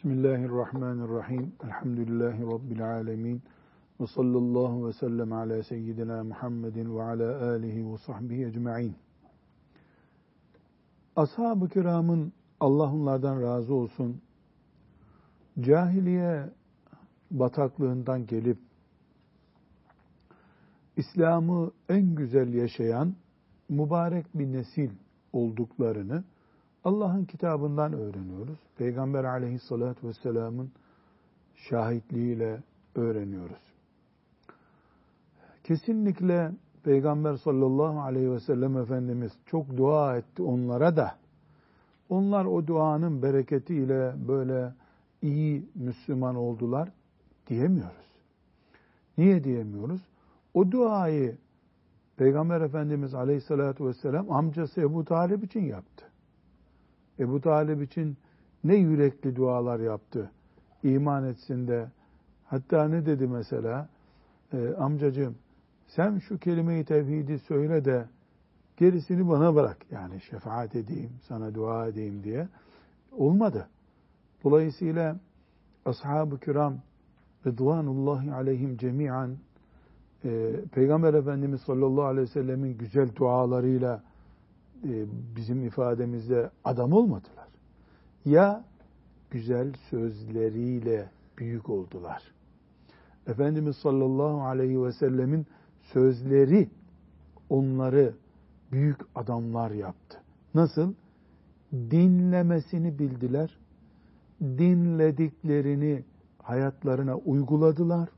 Bismillahirrahmanirrahim. Elhamdülillahi Rabbil alemin. Ve sallallahu ve sellem ala seyyidina Muhammedin ve ala alihi ve sahbihi ecma'in. Ashab-ı kiramın, Allah onlardan razı olsun, cahiliye bataklığından gelip İslam'ı en güzel yaşayan mübarek bir nesil olduklarını Allah'ın kitabından öğreniyoruz. Peygamber aleyhissalatü vesselamın şahitliğiyle öğreniyoruz. Kesinlikle Peygamber sallallahu aleyhi ve sellem Efendimiz çok dua etti onlara da. Onlar o duanın bereketiyle böyle iyi Müslüman oldular diyemiyoruz. Niye diyemiyoruz? O duayı Peygamber Efendimiz aleyhissalatü vesselam amcası Ebu Talib için yaptı. Ebu Talib için ne yürekli dualar yaptı. İman etsin de. Hatta ne dedi mesela? Amcacığım sen şu kelime-i tevhidi söyle de gerisini bana bırak. Yani şefaat edeyim, sana dua edeyim diye. Olmadı. Dolayısıyla ashab-ı kiram Rıdvanullahi aleyhim cemi'an Peygamber Efendimiz sallallahu aleyhi ve sellemin güzel dualarıyla bizim ifademizde adam olmadılar. Ya güzel sözleriyle büyük oldular. Efendimiz sallallahu aleyhi ve sellemin sözleri onları büyük adamlar yaptı. Nasıl? Dinlemesini bildiler. Dinlediklerini hayatlarına uyguladılar.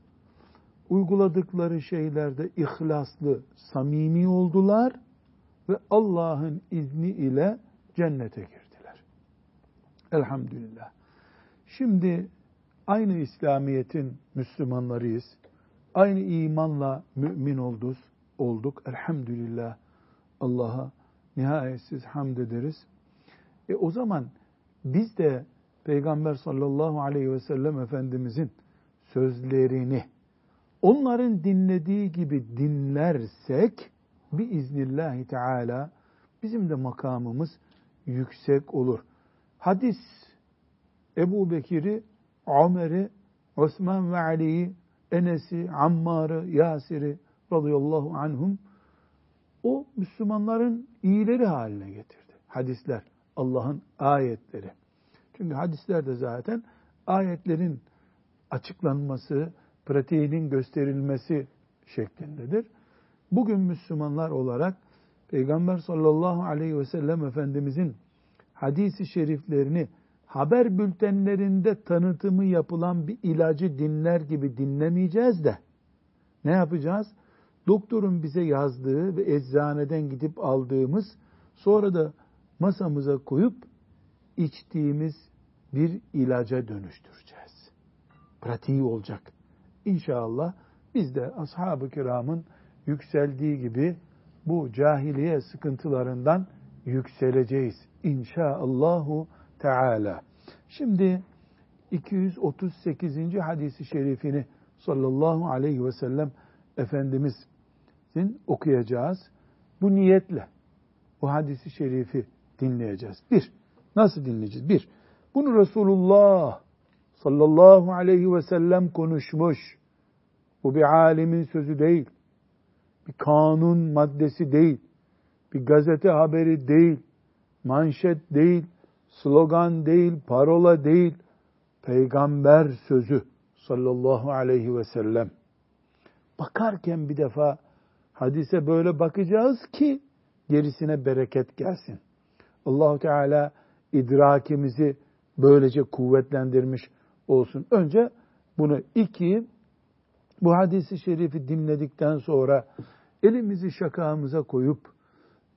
Uyguladıkları şeylerde ihlaslı, samimi oldular ve Allah'ın izni ile cennete girdiler. Elhamdülillah. Şimdi aynı İslamiyet'in Müslümanlarıyız. Aynı imanla mümin olduk. Elhamdülillah. Allah'a nihayetsiz hamd ederiz. O zaman biz de Peygamber sallallahu aleyhi ve sellem Efendimizin sözlerini onların dinlediği gibi dinlersek biiznillahü teala bizim de makamımız yüksek olur. Hadis Ebu Bekir'i, Ömer'i, Osman ve Ali'yi, Enes'i, Ammar'ı, Yasir'i radıyallahu anhum o Müslümanların iyileri haline getirdi. Hadisler, Allah'ın ayetleri. Çünkü hadisler de zaten ayetlerin açıklanması, pratiğinin gösterilmesi şeklindedir. Bugün Müslümanlar olarak Peygamber sallallahu aleyhi ve sellem Efendimizin hadis-i şeriflerini haber bültenlerinde tanıtımı yapılan bir ilacı dinler gibi dinlemeyeceğiz de ne yapacağız? Doktorun bize yazdığı ve eczaneden gidip aldığımız, sonra da masamıza koyup içtiğimiz bir ilaca dönüştüreceğiz. Pratiği olacak. İnşallah biz de ashab-ı kiramın yükseldiği gibi bu cahiliye sıkıntılarından yükseleceğiz. İnşaallahu Teala. Şimdi 238. hadisi şerifini sallallahu aleyhi ve sellem Efendimiz'in okuyacağız. Bu niyetle bu hadisi şerifi dinleyeceğiz. Bir, nasıl dinleyeceğiz? Bir, bunu Resulullah sallallahu aleyhi ve sellem konuşmuş. Bu bir alimin sözü değil. Bir kanun maddesi değil, bir gazete haberi değil, manşet değil, slogan değil, parola değil, Peygamber sözü sallallahu aleyhi ve sellem. Bakarken bir defa hadise böyle bakacağız ki gerisine bereket gelsin. Allah-u Teala idrakimizi böylece kuvvetlendirmiş olsun. Önce bunu bu hadisi şerifi dinledikten sonra elimizi şakağımıza koyup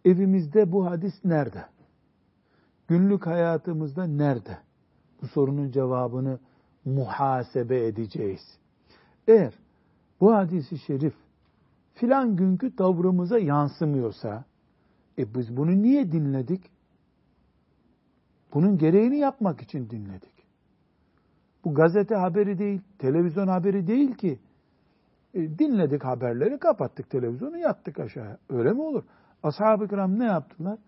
evimizde bu hadis nerede? Günlük hayatımızda nerede? Bu sorunun cevabını muhasebe edeceğiz. Eğer bu hadisi şerif filan günkü tavrımıza yansımıyorsa biz bunu niye dinledik? Bunun gereğini yapmak için dinledik. Bu gazete haberi değil, televizyon haberi değil ki. Dinledik haberleri, kapattık televizyonu, yattık aşağıya. Öyle mi olur? Ashab-ı kiram ne yaptılar?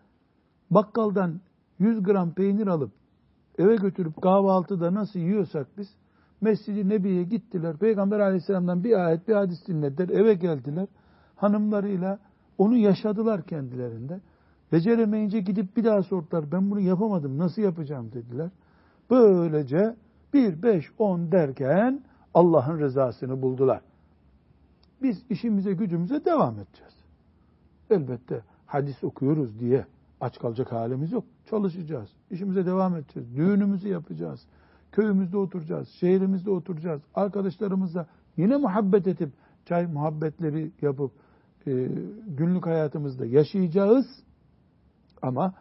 Bakkaldan 100 gram peynir alıp eve götürüp kahvaltıda nasıl yiyorsak biz, Mescid-i Nebi'ye gittiler, Peygamber Aleyhisselam'dan bir ayet, bir hadis dinlediler, eve geldiler, hanımlarıyla onu yaşadılar kendilerinde. Beceremeyince gidip bir daha sordular, ben bunu yapamadım, nasıl yapacağım dediler. Böylece 1, 5, 10 derken Allah'ın rızasını buldular. Biz işimize gücümüze devam edeceğiz. Elbette hadis okuyoruz diye aç kalacak halimiz yok. Çalışacağız, işimize devam edeceğiz, düğünümüzü yapacağız, köyümüzde oturacağız, şehrimizde oturacağız, arkadaşlarımızla yine muhabbet edip, çay muhabbetleri yapıp günlük hayatımızda yaşayacağız. Ama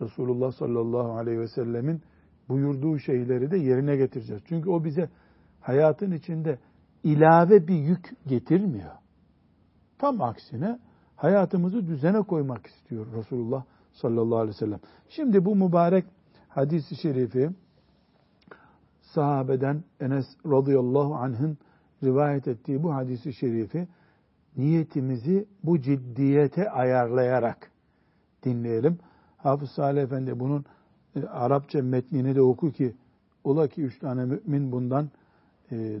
Resulullah sallallahu aleyhi ve sellemin buyurduğu şeyleri de yerine getireceğiz. Çünkü o bize hayatın içinde ilave bir yük getirmiyor. Tam aksine hayatımızı düzene koymak istiyor Resulullah sallallahu aleyhi ve sellem. Şimdi bu mübarek hadis-i şerifi sahabeden Enes radıyallahu anh'ın rivayet ettiği bu hadis-i şerifi niyetimizi bu ciddiyete ayarlayarak dinleyelim. Hafız Salih Efendi bunun Arapça metnini de oku ki ola ki 3 tane mümin bundan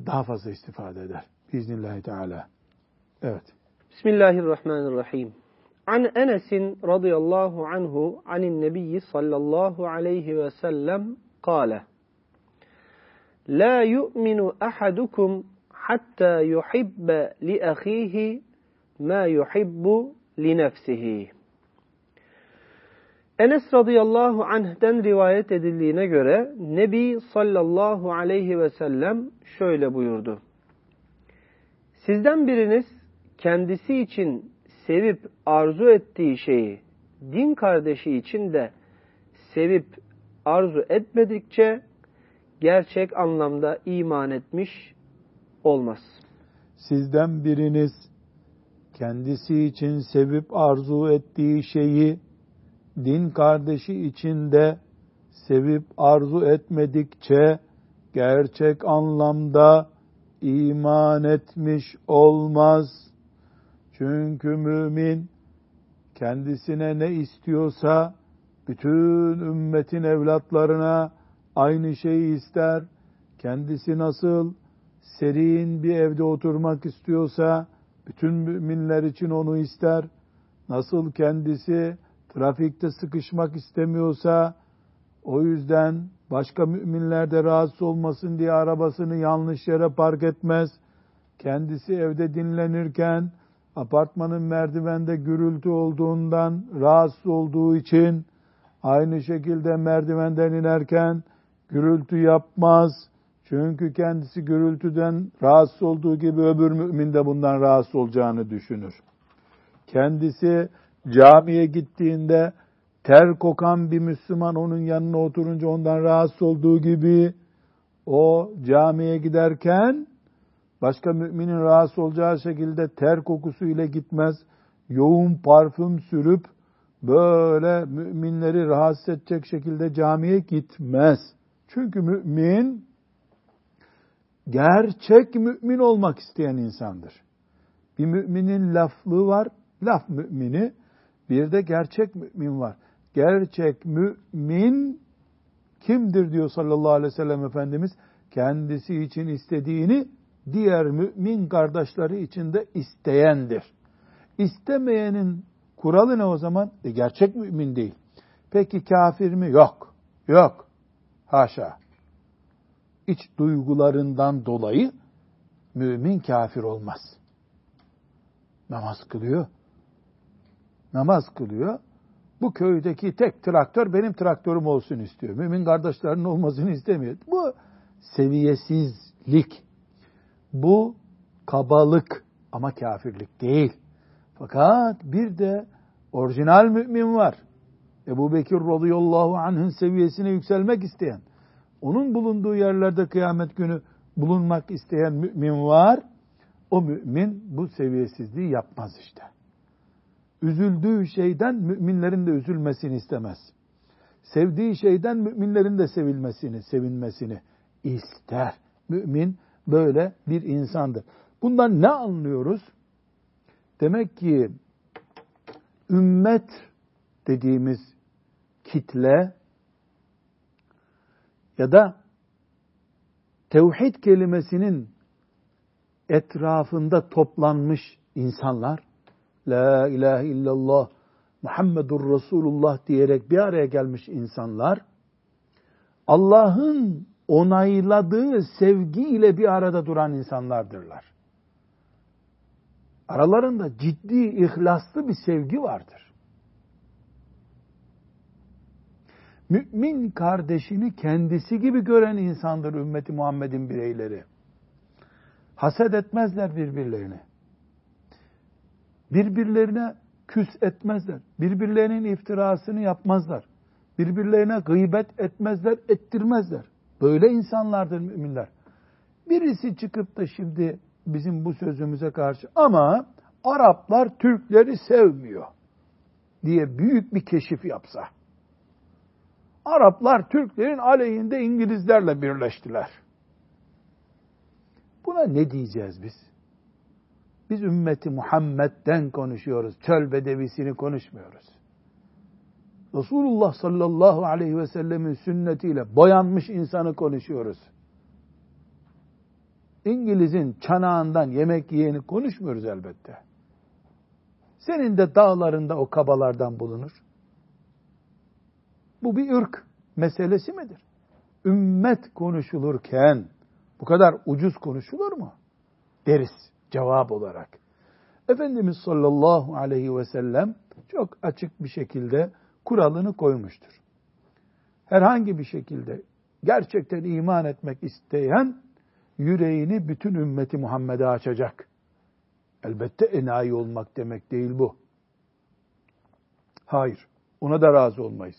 daha fazla istifade eder. Biiznillahü teala. Evet. Bismillahirrahmanirrahim. An Enes'in radıyallahu anhu anin nebiyyi sallallahu aleyhi ve sellem kâle. La yu'minu ahadukum hatta yuhibbe li ahihi ma yuhibbu li nefsihi. Enes radıyallahu anh'den rivayet edildiğine göre Nebi sallallahu aleyhi ve sellem şöyle buyurdu. Sizden biriniz kendisi için sevip arzu ettiği şeyi din kardeşi için de sevip arzu etmedikçe gerçek anlamda iman etmiş olmaz. Sizden biriniz kendisi için sevip arzu ettiği şeyi din kardeşi içinde sevip arzu etmedikçe gerçek anlamda iman etmiş olmaz. Çünkü mümin kendisine ne istiyorsa bütün ümmetin evlatlarına aynı şeyi ister. Kendisi nasıl serin bir evde oturmak istiyorsa bütün müminler için onu ister. Nasıl kendisi trafikte sıkışmak istemiyorsa, o yüzden başka müminler de rahatsız olmasın diye arabasını yanlış yere park etmez. Kendisi evde dinlenirken, apartmanın merdivende gürültü olduğundan rahatsız olduğu için, aynı şekilde merdivenden inerken gürültü yapmaz. Çünkü kendisi gürültüden rahatsız olduğu gibi öbür mümin de bundan rahatsız olacağını düşünür. Kendisi camiye gittiğinde ter kokan bir Müslüman onun yanına oturunca ondan rahatsız olduğu gibi o camiye giderken başka müminin rahatsız olacağı şekilde ter kokusu ile gitmez. Yoğun parfüm sürüp böyle müminleri rahatsız edecek şekilde camiye gitmez. Çünkü mümin gerçek mümin olmak isteyen insandır. Bir müminin laflığı var, laf mümini. Bir de gerçek mümin var. Gerçek mümin kimdir diyor sallallahu aleyhi ve sellem Efendimiz. Kendisi için istediğini diğer mümin kardeşleri için de isteyendir. İstemeyenin kuralı ne o zaman? Gerçek mümin değil. Peki kafir mi? Yok. Yok. Haşa. İç duygularından dolayı mümin kafir olmaz. Namaz kılıyor. Namaz kılıyor. Bu köydeki tek traktör benim traktörüm olsun istiyor. Mümin kardeşlerinin olmasını istemiyor. Bu seviyesizlik. Bu kabalık ama kafirlik değil. Fakat bir de orijinal mümin var. Ebu Bekir radıyallahu anh'ın seviyesine yükselmek isteyen, onun bulunduğu yerlerde kıyamet günü bulunmak isteyen mümin var. O mümin bu seviyesizliği yapmaz işte. Üzüldüğü şeyden müminlerin de üzülmesini istemez. Sevdiği şeyden müminlerin de sevinmesini ister. Mümin böyle bir insandır. Bundan ne anlıyoruz? Demek ki ümmet dediğimiz kitle ya da tevhid kelimesinin etrafında toplanmış insanlar, La ilahe illallah, Muhammedur Resulullah diyerek bir araya gelmiş insanlar, Allah'ın onayladığı sevgiyle bir arada duran insanlardırlar. Aralarında ciddi, ihlaslı bir sevgi vardır. Mümin kardeşini kendisi gibi gören insandır ümmeti Muhammed'in bireyleri. Haset etmezler birbirlerine. Birbirlerine küs etmezler. Birbirlerinin iftirasını yapmazlar. Birbirlerine gıybet etmezler, ettirmezler. Böyle insanlardır müminler. Birisi çıkıp da şimdi bizim bu sözümüze karşı ama Araplar Türkleri sevmiyor diye büyük bir keşif yapsa. Araplar Türklerin aleyhinde İngilizlerle birleştiler. Buna ne diyeceğiz biz? Biz ümmeti Muhammed'den konuşuyoruz. Çöl bedevisini konuşmuyoruz. Resulullah sallallahu aleyhi ve sellemin sünnetiyle boyanmış insanı konuşuyoruz. İngiliz'in çanağından yemek yiyeni konuşmuyoruz elbette. Senin de dağlarında o kabalardan bulunur. Bu bir ırk meselesi midir? Ümmet konuşulurken bu kadar ucuz konuşulur mu? Deriz cevap olarak. Efendimiz sallallahu aleyhi ve sellem çok açık bir şekilde kuralını koymuştur. Herhangi bir şekilde gerçekten iman etmek isteyen yüreğini bütün ümmeti Muhammed'e açacak. Elbette enayi olmak demek değil bu. Hayır, ona da razı olmayız.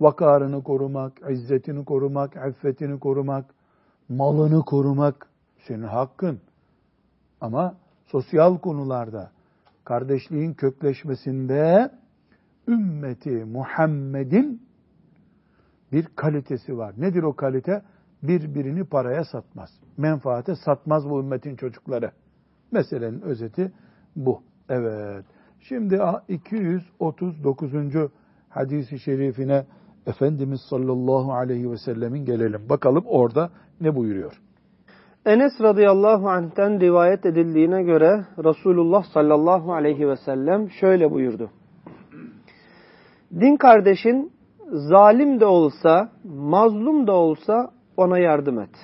Vakarını korumak, izzetini korumak, iffetini korumak, malını korumak senin hakkın. Ama sosyal konularda, kardeşliğin kökleşmesinde ümmeti Muhammed'in bir kalitesi var. Nedir o kalite? Birbirini paraya satmaz. Menfaate satmaz bu ümmetin çocukları. Meselenin özeti bu. Evet. Şimdi 239. hadis-i şerifine Efendimiz sallallahu aleyhi ve sellemin gelelim. Bakalım orada ne buyuruyor? Enes radıyallahu anh'ten rivayet edildiğine göre Resulullah sallallahu aleyhi ve sellem şöyle buyurdu. Din kardeşin zalim de olsa, mazlum da olsa ona yardım et.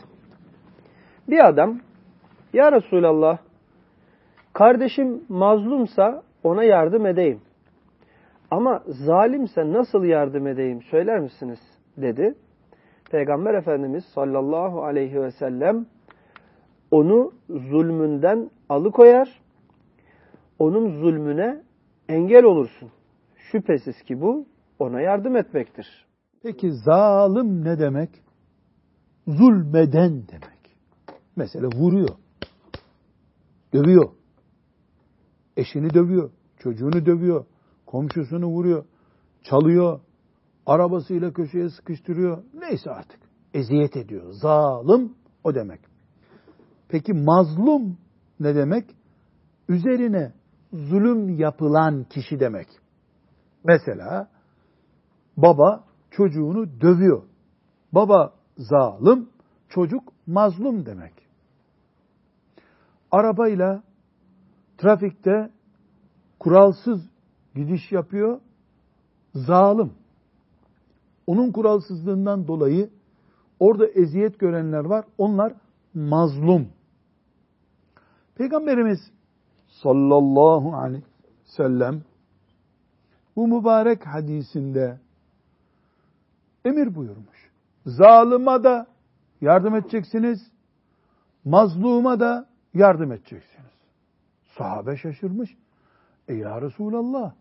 Bir adam, ya Resulallah, kardeşim mazlumsa ona yardım edeyim. Ama zalimse nasıl yardım edeyim söyler misiniz? Dedi. Peygamber Efendimiz sallallahu aleyhi ve sellem onu zulmünden alıkoyar, onun zulmüne engel olursun. Şüphesiz ki bu ona yardım etmektir. Peki zalim ne demek? Zulmeden demek. Mesela vuruyor, dövüyor, eşini dövüyor, çocuğunu dövüyor, komşusunu vuruyor, çalıyor, arabasıyla köşeye sıkıştırıyor, neyse artık eziyet ediyor. Zalim o demek. Peki mazlum ne demek? Üzerine zulüm yapılan kişi demek. Mesela baba çocuğunu dövüyor. Baba zalim, çocuk mazlum demek. Arabayla trafikte kuralsız gidiş yapıyor, zalim. Onun kuralsızlığından dolayı orada eziyet görenler var, onlar mazlum. Peygamberimiz sallallahu aleyhi ve sellem bu mübarek hadisinde emir buyurmuş. Zalıma da yardım edeceksiniz, mazluma da yardım edeceksiniz. Sahabe şaşırmış. Ya Resulallah,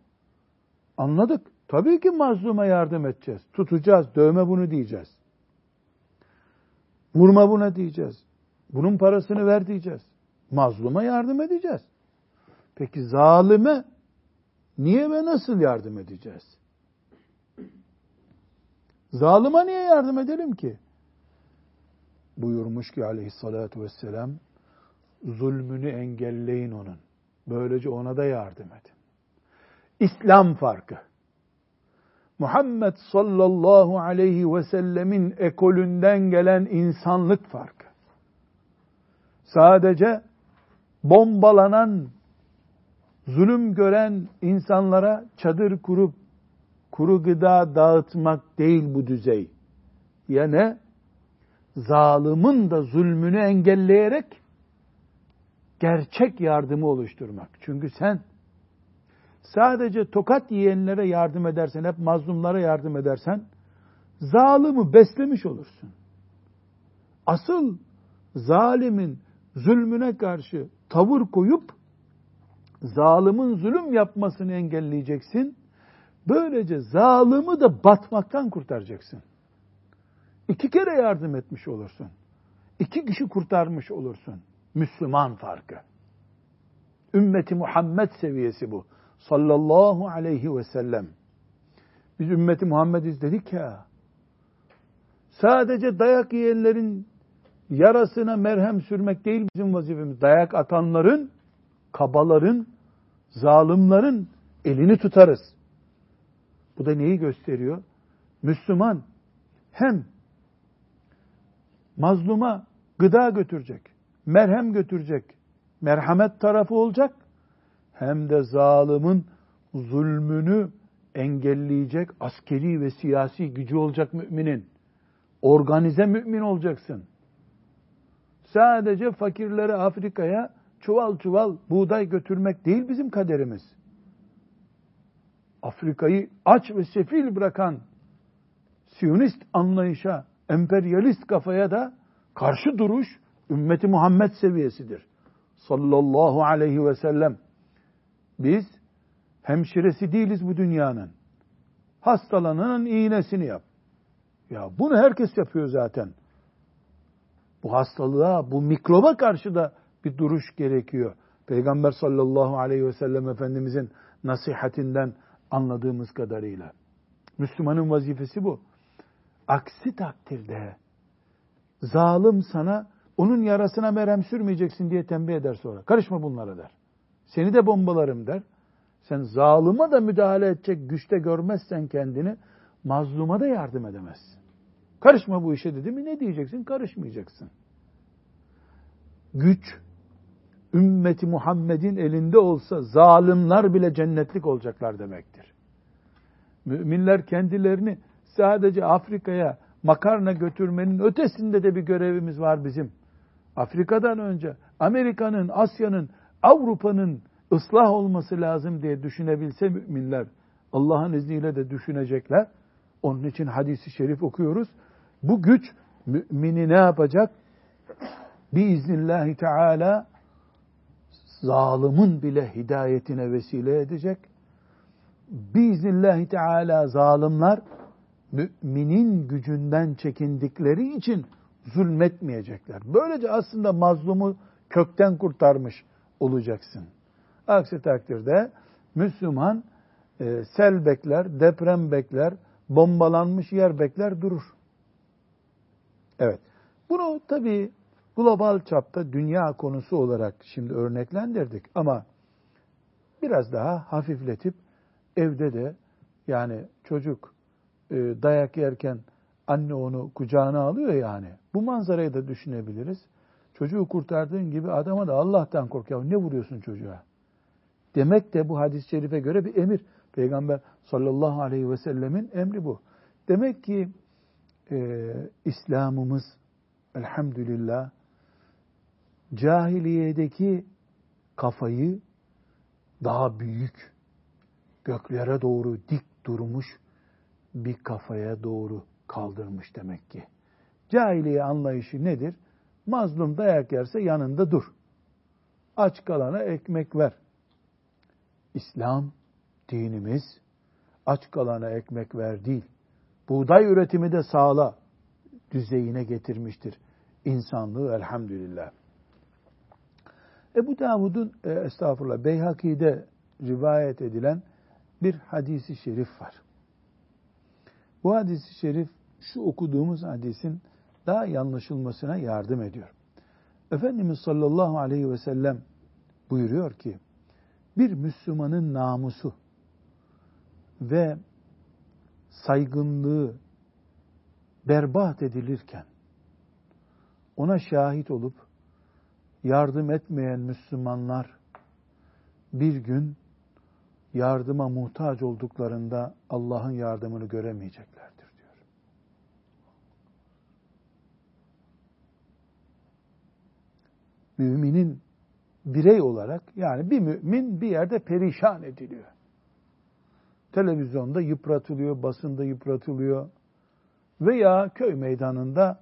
anladık. Tabii ki mazluma yardım edeceğiz. Tutacağız, dövme bunu diyeceğiz. Vurma buna diyeceğiz. Bunun parasını ver diyeceğiz. Mazluma yardım edeceğiz. Peki zalime niye ve nasıl yardım edeceğiz? Zalıma niye yardım edelim ki? Buyurmuş ki aleyhissalatu vesselam, zulmünü engelleyin onun. Böylece ona da yardım edin. İslam farkı. Muhammed sallallahu aleyhi ve sellemin ekolünden gelen insanlık farkı. Sadece bombalanan, zulüm gören insanlara çadır kurup kuru gıda dağıtmak değil bu düzey. Yani zalimin de zulmünü engelleyerek gerçek yardımı oluşturmak. Çünkü sen sadece tokat yiyenlere yardım edersen, hep mazlumlara yardım edersen, zalimi beslemiş olursun. Asıl zalimin zulmüne karşı tavır koyup, zalimin zulüm yapmasını engelleyeceksin. Böylece zalimi de batmaktan kurtaracaksın. 2 kere yardım etmiş olursun. 2 kişi kurtarmış olursun. Müslüman farkı. Ümmeti Muhammed seviyesi bu. Sallallahu aleyhi ve sellem. Biz ümmeti Muhammediz dedik ya. Sadece dayak yiyenlerin yarasına merhem sürmek değil bizim vazifemiz. Dayak atanların, kabaların, zalimlerin elini tutarız. Bu da neyi gösteriyor? Müslüman hem mazluma gıda götürecek, merhem götürecek, merhamet tarafı olacak, hem de zalimin zulmünü engelleyecek askeri ve siyasi gücü olacak müminin. Organize mümin olacaksın. Sadece fakirlere Afrika'ya çuval çuval buğday götürmek değil bizim kaderimiz. Afrika'yı aç ve sefil bırakan Siyonist anlayışa, emperyalist kafaya da karşı duruş ümmeti Muhammed seviyesidir. Sallallahu aleyhi ve sellem. Biz hemşiresi değiliz bu dünyanın. Hastalananın iğnesini yap. Ya bunu herkes yapıyor zaten. Bu hastalığa, bu mikroba karşı da bir duruş gerekiyor. Peygamber sallallahu aleyhi ve sellem Efendimizin nasihatinden anladığımız kadarıyla. Müslümanın vazifesi bu. Aksi takdirde zalim sana onun yarasına merhem sürmeyeceksin diye tembih eder sonra. Karışma bunlara der. Seni de bombalarım der. Sen zalime de müdahale edecek güçte görmezsen kendini, mazluma da yardım edemezsin. Karışma bu işe dedi mi ne diyeceksin? Karışmayacaksın. Güç ümmeti Muhammed'in elinde olsa zalimler bile cennetlik olacaklar demektir. Müminler kendilerini sadece Afrika'ya makarna götürmenin ötesinde de bir görevimiz var bizim. Afrika'dan önce Amerika'nın, Asya'nın, Avrupa'nın ıslah olması lazım diye düşünebilse müminler, Allah'ın izniyle de düşünecekler. Onun için hadisi şerif okuyoruz. Bu güç mümini ne yapacak? Biiznillahü teala zalimin bile hidayetine vesile edecek. Biiznillahü teala zalimler müminin gücünden çekindikleri için zulmetmeyecekler. Böylece aslında mazlumu kökten kurtarmış olacaksın. Aksi takdirde Müslüman sel bekler, deprem bekler, bombalanmış yer bekler durur. Evet. Bunu tabii global çapta dünya konusu olarak şimdi örneklendirdik ama biraz daha hafifletip evde de yani çocuk dayak yerken anne onu kucağına alıyor yani. Bu manzarayı da düşünebiliriz. Çocuğu kurtardığın gibi adama da Allah'tan kork ya ne vuruyorsun çocuğa? Demek de bu hadis-i şerife göre bir emir. Peygamber sallallahu aleyhi ve sellemin emri bu. Demek ki İslam'ımız elhamdülillah cahiliyedeki kafayı daha büyük, göklere doğru dik durmuş bir kafaya doğru kaldırmış demek ki. Cahiliye anlayışı nedir? Mazlum dayak yerse yanında dur. Aç kalana ekmek ver. İslam dinimiz aç kalana ekmek ver değil. Buğday üretimi de sağla düzeyine getirmiştir insanlığı elhamdülillah. Ebu Davud'un estağfurullah Beyhaki'de rivayet edilen bir hadisi şerif var. Bu hadis-i şerif şu okuduğumuz hadisin daha iyi anlaşılmasına yardım ediyor. Efendimiz sallallahu aleyhi ve sellem buyuruyor ki bir Müslümanın namusu ve saygınlığı berbat edilirken ona şahit olup yardım etmeyen Müslümanlar bir gün yardıma muhtaç olduklarında Allah'ın yardımını göremeyeceklerdir diyor. Müminin birey olarak, yani bir mümin bir yerde perişan ediliyor. Televizyonda yıpratılıyor, basında yıpratılıyor veya köy meydanında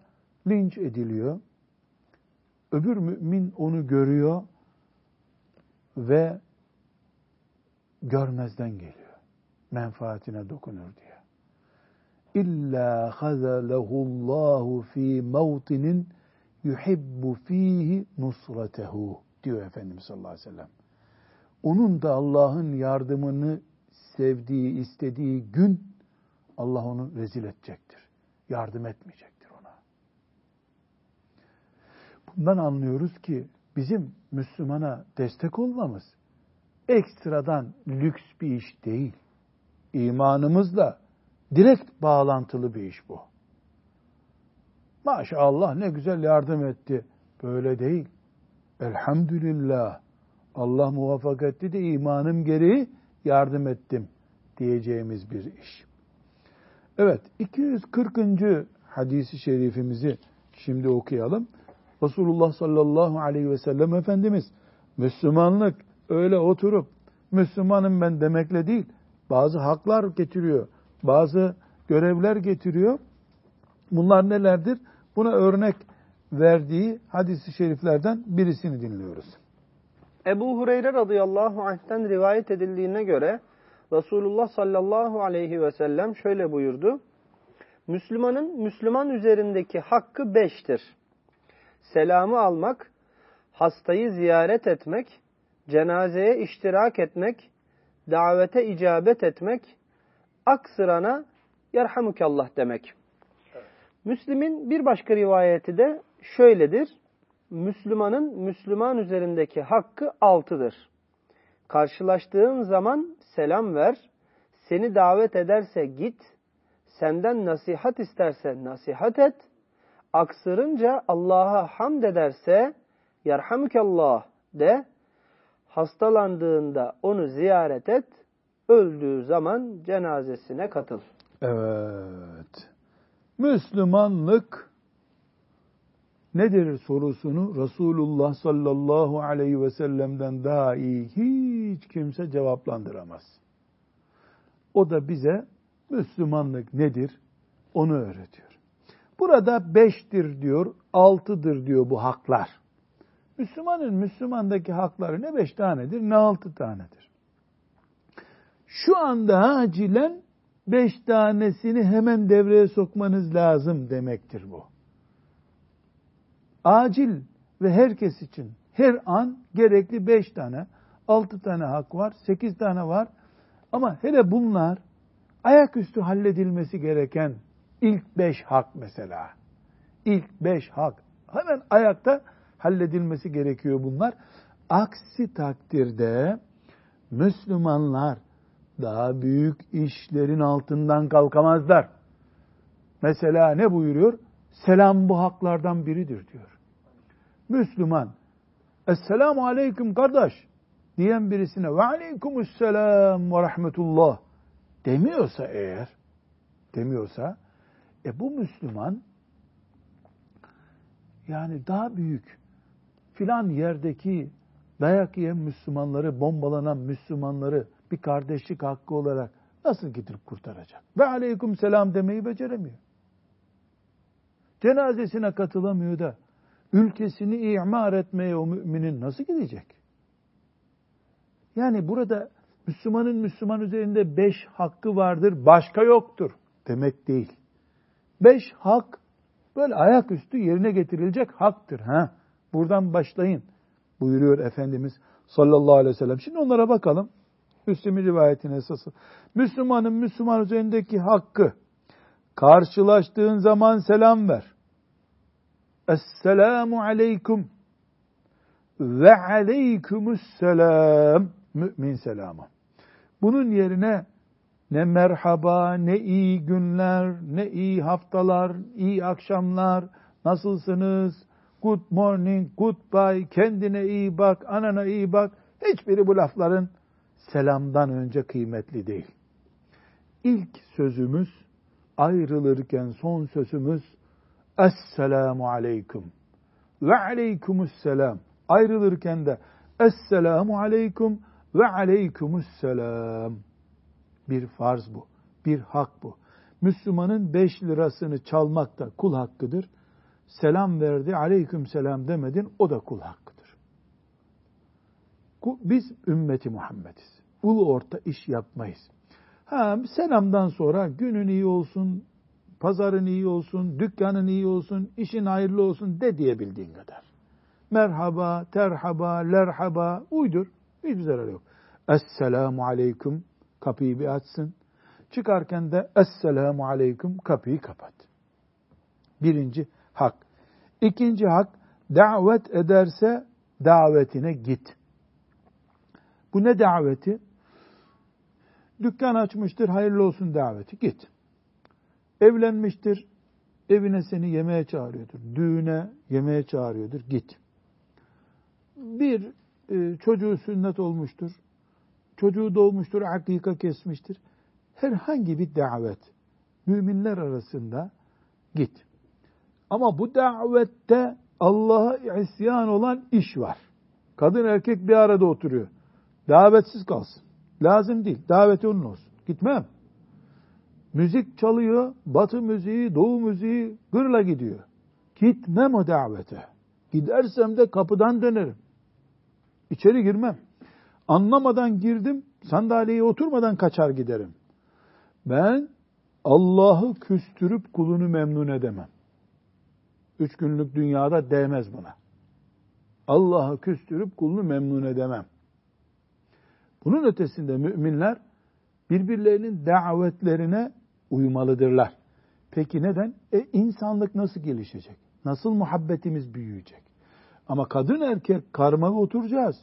linç ediliyor. Öbür mümin onu görüyor ve görmezden geliyor. Menfaatine dokunur diye. İlla hazalehullahu fi mevtinin yuhibbu fihi nusratehu diyor Efendimiz sallallahu aleyhi ve sellem. Onun da Allah'ın yardımını sevdiği, istediği gün Allah onu rezil edecektir. Yardım etmeyecektir ona. Bundan anlıyoruz ki bizim Müslümana destek olmamız ekstradan lüks bir iş değil. İmanımızla direkt bağlantılı bir iş bu. Maşallah ne güzel yardım etti. Böyle değil. Elhamdülillah Allah muvaffak etti de imanım gereği yardım ettim diyeceğimiz bir iş. Evet, 240. hadisi şerifimizi şimdi okuyalım. Resulullah sallallahu aleyhi ve sellem Efendimiz, Müslümanlık öyle oturup Müslümanım ben demekle değil, bazı haklar getiriyor, bazı görevler getiriyor. Bunlar nelerdir? Buna örnek verdiği hadis-i şeriflerden birisini dinliyoruz. Ebu Hureyre radıyallahu anh'ten rivayet edildiğine göre Resulullah sallallahu aleyhi ve sellem şöyle buyurdu. Müslümanın Müslüman üzerindeki hakkı 5'tir. Selamı almak, hastayı ziyaret etmek, cenazeye iştirak etmek, davete icabet etmek, aksırana yerhamukallah demek. Evet. Müslim'in bir başka rivayeti de şöyledir. Müslümanın Müslüman üzerindeki hakkı 6'dır. Karşılaştığın zaman selam ver, seni davet ederse git, senden nasihat isterse nasihat et, aksırınca Allah'a hamd ederse yerhamukallah de, hastalandığında onu ziyaret et, öldüğü zaman cenazesine katıl. Evet, Müslümanlık nedir sorusunu Resulullah sallallahu aleyhi ve sellem'den daha iyi hiç kimse cevaplandıramaz. O da bize Müslümanlık nedir onu öğretiyor. Burada 5'tir diyor, 6'dır diyor bu haklar. Müslümanın Müslümandaki hakları ne 5 tanedir ne 6 tanedir. Şu anda acilen 5 tanesini hemen devreye sokmanız lazım demektir bu. Acil ve herkes için her an gerekli 5 tane, 6 tane hak var, 8 tane var. Ama hele bunlar ayaküstü halledilmesi gereken ilk 5 hak mesela. İlk 5 hak. Hemen ayakta halledilmesi gerekiyor bunlar. Aksi takdirde Müslümanlar daha büyük işlerin altından kalkamazlar. Mesela ne buyuruyor? Selam bu haklardan biridir diyor. Müslüman, Esselamu Aleyküm kardeş diyen birisine ve Aleykümüsselam ve Rahmetullah demiyorsa eğer, bu Müslüman yani daha büyük filan yerdeki dayak yiyen Müslümanları, bombalanan Müslümanları bir kardeşlik hakkı olarak nasıl gidip kurtaracak? Ve Aleykümselam demeyi beceremiyor. Cenazesine katılamıyor da ülkesini imar etmeye o müminin nasıl gidecek? Yani burada Müslümanın Müslüman üzerinde 5 hakkı vardır, başka yoktur demek değil. 5 hak böyle ayaküstü yerine getirilecek haktır. Ha? Buradan başlayın buyuruyor Efendimiz sallallahu aleyhi ve sellem. Şimdi onlara bakalım. Müslim'in rivayetinin esası. Müslümanın Müslüman üzerindeki hakkı. Karşılaştığın zaman selam ver. Esselamu aleyküm ve aleykümüsselam. Mümin selamı. Bunun yerine Ne merhaba, ne iyi günler, ne iyi haftalar, iyi akşamlar, nasılsınız, good morning, goodbye, kendine iyi bak, anana iyi bak. Hiçbiri bu lafların selamdan önce kıymetli değil. İlk sözümüz, ayrılırken son sözümüz, Esselamu Aleyküm ve Aleykümüsselam. Ayrılırken de Esselamu Aleyküm ve Aleykümüsselam. Bir farz bu, bir hak bu. Müslümanın 5 lirasını çalmak da kul hakkıdır. Selam verdi, Aleykümselam demedin, o da kul hakkıdır. Biz ümmeti Muhammediz. Ulu orta iş yapmayız. Selamdan sonra günün iyi olsun, pazarın iyi olsun, dükkanın iyi olsun, işin hayırlı olsun de diyebildiğin kadar. Merhaba, terhaba, lerhaba, uydur. Hiçbir zararı yok. Esselamu Aleyküm, kapıyı bir açsın. Çıkarken de Esselamu Aleyküm, kapıyı kapat. Birinci hak. İkinci hak, davet ederse davetine git. Bu ne daveti? Dükkan açmıştır, hayırlı olsun daveti, git. Evlenmiştir, evine seni yemeğe çağırıyordur. Düğüne yemeğe çağırıyordur, git. Bir çocuğu sünnet olmuştur, çocuğu doğmuştur, akika kesmiştir. Herhangi bir davet, müminler arasında git. Ama bu davette Allah'a isyan olan iş var. Kadın erkek bir arada oturuyor. Davetsiz kalsın. Lazım değil. Daveti onun olsun. Gitmem. Müzik çalıyor. Batı müziği, doğu müziği gırla gidiyor. Gitmem o davete. Gidersem de kapıdan dönerim. İçeri girmem. Anlamadan girdim, sandalyeye oturmadan kaçar giderim. Ben Allah'ı küstürüp kulunu memnun edemem. 3 günlük dünyada değmez buna. Allah'ı küstürüp kulunu memnun edemem. Bunun ötesinde müminler birbirlerinin davetlerine uymalıdırlar. Peki neden? İnsanlık nasıl gelişecek? Nasıl muhabbetimiz büyüyecek? Ama kadın erkek karmağa oturacağız.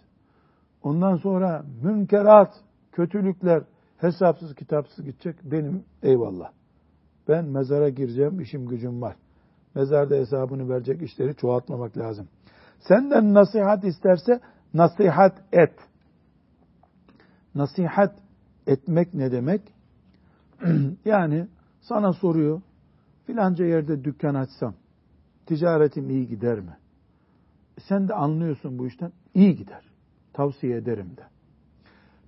Ondan sonra münkerat, kötülükler hesapsız kitapsız gidecek. Benim eyvallah. Ben mezara gireceğim, işim gücüm var. Mezarda hesabını verecek işleri çoğaltmamak lazım. Senden nasihat isterse nasihat et. Nasihat etmek ne demek? Yani sana soruyor, filanca yerde dükkan açsam, ticaretim iyi gider mi? Sen de anlıyorsun bu işten, iyi gider. Tavsiye ederim de.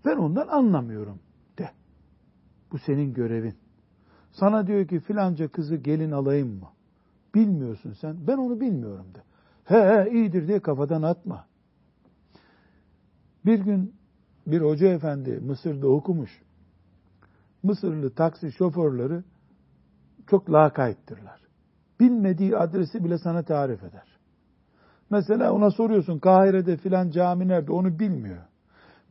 Ben ondan anlamıyorum de. Bu senin görevin. Sana diyor ki filanca kızı gelin alayım mı? Bilmiyorsun sen, ben onu bilmiyorum de. He iyidir diye kafadan atma. Bir gün bir hoca efendi Mısır'da okumuş. Mısırlı taksi şoförleri çok lakayttırlar. Bilmediği adresi bile sana tarif eder. Mesela ona soruyorsun Kahire'de filan cami nerede, onu bilmiyor.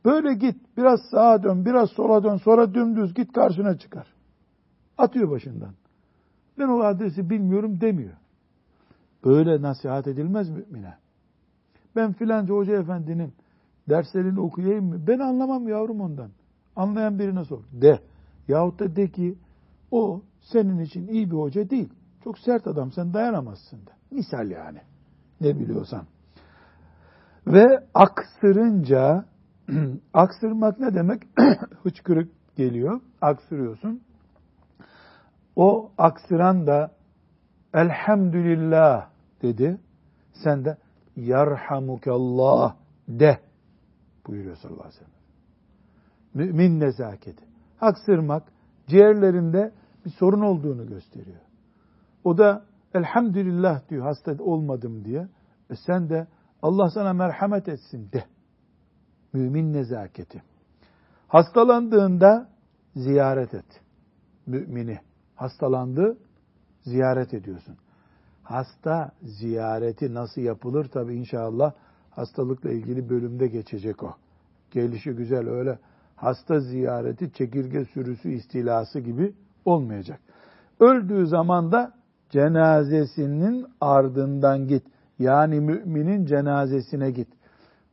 Böyle git, biraz sağa dön, biraz sola dön, sonra dümdüz git, karşına çıkar. Atıyor başından. Ben o adresi bilmiyorum demiyor. Böyle nasihat edilmez mümine. Ben filanca hoca efendinin derslerini okuyayım mı? Ben anlamam yavrum ondan. Anlayan birine sor. De. Yahut da de ki o senin için iyi bir hoca değil. Çok sert adam, sen dayanamazsın de. Misal yani. Ne biliyorsan. Ve aksırınca aksırmak ne demek? Hıçkırık geliyor. Aksırıyorsun. O aksıran da elhamdülillah dedi. Sen de yarhamukallah de. Buyuruyor sallallahu aleyhi ve sellem. Mümin nezaketi. Haksırmak, ciğerlerinde bir sorun olduğunu gösteriyor. O da elhamdülillah diyor, hasta olmadım diye. Sen de Allah sana merhamet etsin de. Mümin nezaketi. Hastalandığında ziyaret et. Mümini. Hastalandı, ziyaret ediyorsun. Hasta ziyareti nasıl yapılır? Tabii inşallah hastalıkla ilgili bölümde geçecek o. Gelişi güzel, öyle hasta ziyareti, çekirge sürüsü istilası gibi olmayacak. Öldüğü zaman da cenazesinin ardından git. Yani müminin cenazesine git.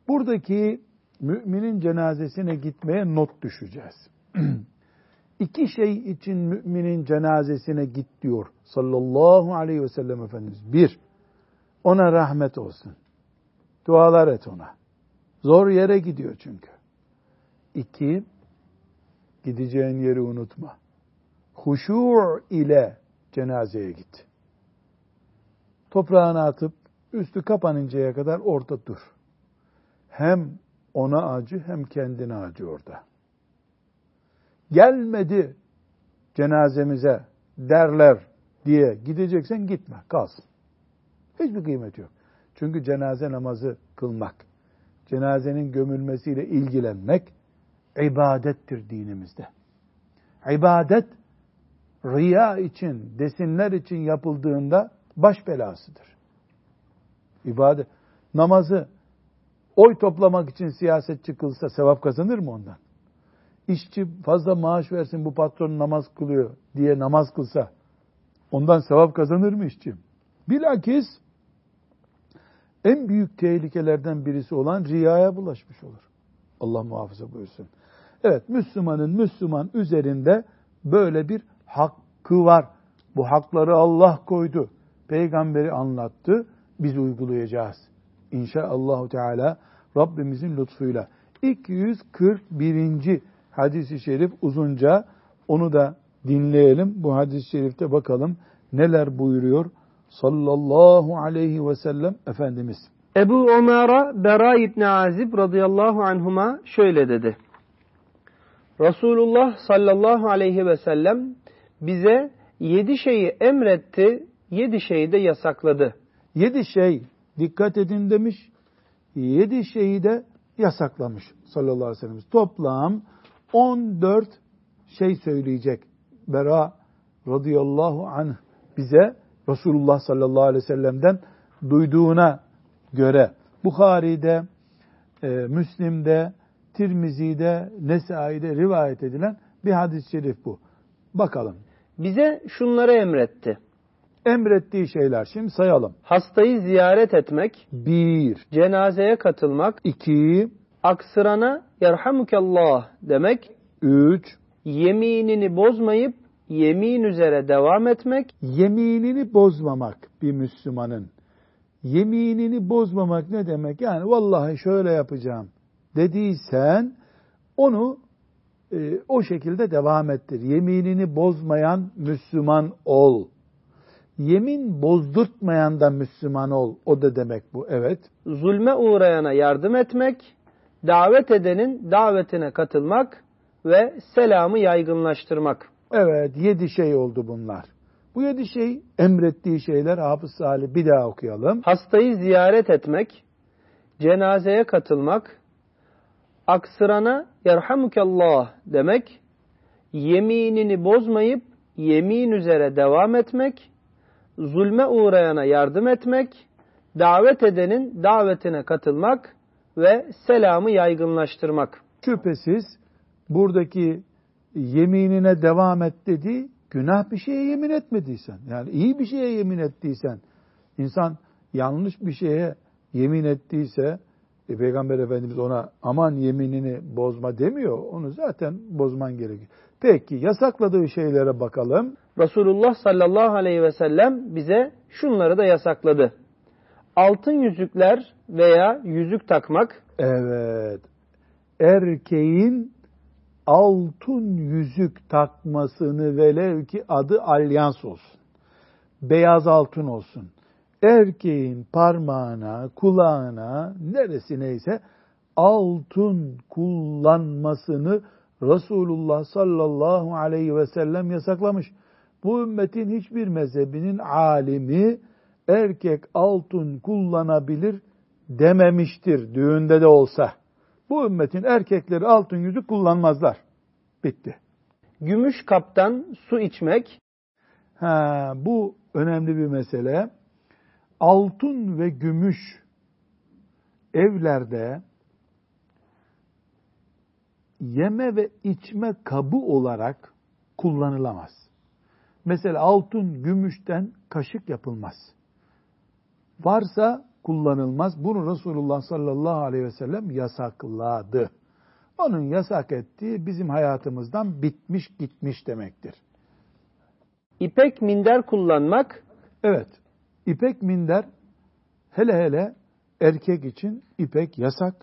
Buradaki müminin cenazesine gitmeye not düşeceğiz. İki şey için müminin cenazesine git diyor sallallahu aleyhi ve sellem Efendimiz. Bir, ona rahmet olsun. Dualar et ona. Zor yere gidiyor çünkü. İki, gideceğin yeri unutma. Huşu' ile cenazeye git. Toprağına atıp üstü kapanıncaya kadar orada dur. Hem ona acı hem kendine acı orada. Gelmedi cenazemize derler diye gideceksen gitme, kalsın. Hiçbir kıymeti yok. Çünkü cenaze namazı kılmak, cenazenin gömülmesiyle ilgilenmek ibadettir dinimizde. İbadet, riya için, desinler için yapıldığında baş belasıdır. İbadet, namazı oy toplamak için siyasetçi kılsa sevap kazanır mı ondan? İşçi fazla maaş versin, bu patron namaz kılıyor diye namaz kılsa ondan sevap kazanır mı işçi? Bilakis en büyük tehlikelerden birisi olan riyaya bulaşmış olur. Allah muhafaza buyursun. Evet, Müslümanın Müslüman üzerinde böyle bir hakkı var. Bu hakları Allah koydu. Peygamberi anlattı. Biz uygulayacağız. İnşaallahu Teala Rabbimizin lütfuyla. 241. hadis-i şerif uzunca, onu da dinleyelim. Bu hadis-i şerifte bakalım neler buyuruyor sallallahu aleyhi ve sellem Efendimiz. Ebu Ömer'e Bera İbni Azib radıyallahu anhuma şöyle dedi. Resulullah sallallahu aleyhi ve sellem bize 7 şeyi emretti, 7 şeyi de yasakladı. 7 şey dikkat edin demiş, 7 şeyi de yasaklamış sallallahu aleyhi ve sellem. Toplam 14 şey söyleyecek Bera radıyallahu anh bize Resulullah sallallahu aleyhi ve sellem'den duyduğuna göre. Buhari'de, Müslim'de, Tirmizi'de, Nesai'de rivayet edilen bir hadis-i şerif bu. Bakalım. Bize şunları emretti. Emrettiği şeyler şimdi sayalım. Hastayı ziyaret etmek. 1. Cenazeye katılmak. 2. Aksırana yerhamukallah demek. 3. Yeminini bozmayıp yemin üzere devam etmek. Yeminini bozmamak bir Müslümanın. Yeminini bozmamak ne demek? Yani vallahi şöyle yapacağım dediysen onu o şekilde devam ettir. Yeminini bozmayan Müslüman ol. Yemin bozdurtmayan da Müslüman ol. O da demek bu, evet. Zulme uğrayana yardım etmek, davet edenin davetine katılmak ve selamı yaygınlaştırmak. Evet, 7 şey oldu bunlar. Bu 7 şey emrettiği şeyler. Hafız Salih bir daha okuyalım. Hastayı ziyaret etmek, cenazeye katılmak, aksırana yerhamukallah demek, yeminini bozmayıp yemin üzere devam etmek, zulme uğrayana yardım etmek, davet edenin davetine katılmak ve selamı yaygınlaştırmak. Şüphesiz buradaki yeminine devam et dediği, günah bir şeye yemin etmediysen, yani iyi bir şeye yemin ettiysen, insan yanlış bir şeye yemin ettiyse, Peygamber Efendimiz ona aman yeminini bozma demiyor. Onu zaten bozman gerekiyor. Peki yasakladığı şeylere bakalım. Resulullah sallallahu aleyhi ve sellem bize şunları da yasakladı. Altın yüzükler veya yüzük takmak. Evet. Erkeğin altın yüzük takmasını, velev ki adı alyans olsun, beyaz altın olsun, erkeğin parmağına, kulağına, neresi neyse altın kullanmasını Resulullah sallallahu aleyhi ve sellem yasaklamış. Bu ümmetin hiçbir mezhebinin alimi erkek altın kullanabilir dememiştir, düğünde de olsa. Bu ümmetin erkekleri altın yüzük kullanmazlar. Bitti. Gümüş kaptan su içmek. Bu önemli bir mesele. Altın ve gümüş evlerde yeme ve içme kabı olarak kullanılamaz. Mesela altın, gümüşten kaşık yapılmaz. Varsa kullanılmaz. Bunu Resulullah sallallahu aleyhi ve sellem yasakladı. onun yasak ettiği bizim hayatımızdan bitmiş gitmiş demektir. İpek minder kullanmak? Evet. İpek minder, hele hele erkek için ipek yasak.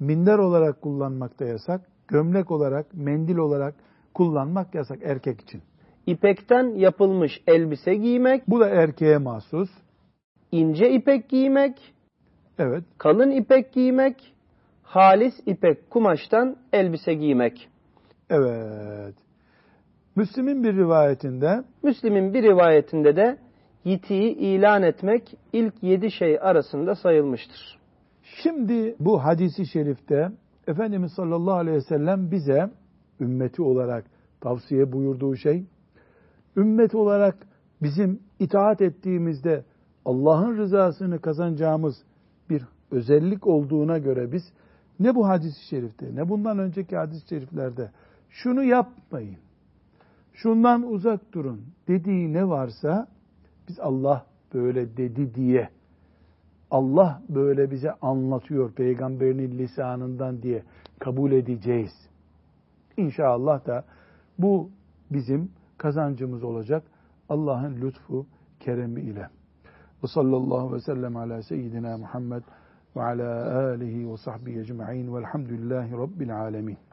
Minder olarak kullanmak da yasak. Gömlek olarak, mendil olarak kullanmak yasak erkek için. İpekten yapılmış elbise giymek. Bu da erkeğe mahsus. İnce ipek giymek. Evet. Kalın ipek giymek. Halis ipek kumaştan elbise giymek. Evet. Müslim'in bir rivayetinde de yitiği ilan etmek ilk 7 şey arasında sayılmıştır. Şimdi bu hadisi şerifte Efendimiz sallallahu aleyhi ve sellem bize ümmeti olarak tavsiye buyurduğu şey, ümmet olarak bizim itaat ettiğimizde Allah'ın rızasını kazanacağımız bir özellik olduğuna göre biz ne bu hadis-i şerifte ne bundan önceki hadis-i şeriflerde şunu yapmayın, şundan uzak durun dediği ne varsa biz Allah böyle dedi diye, Allah böyle bize anlatıyor peygamberinin lisanından diye kabul edeceğiz. İnşallah da bu bizim kazancımız olacak Allah'ın lütfu, keremi ile. Ve sallallahu ve sellem ala seyyidina Muhammed ve ala alihi ve sahbihi ecma'in velhamdülillahi rabbil alemin.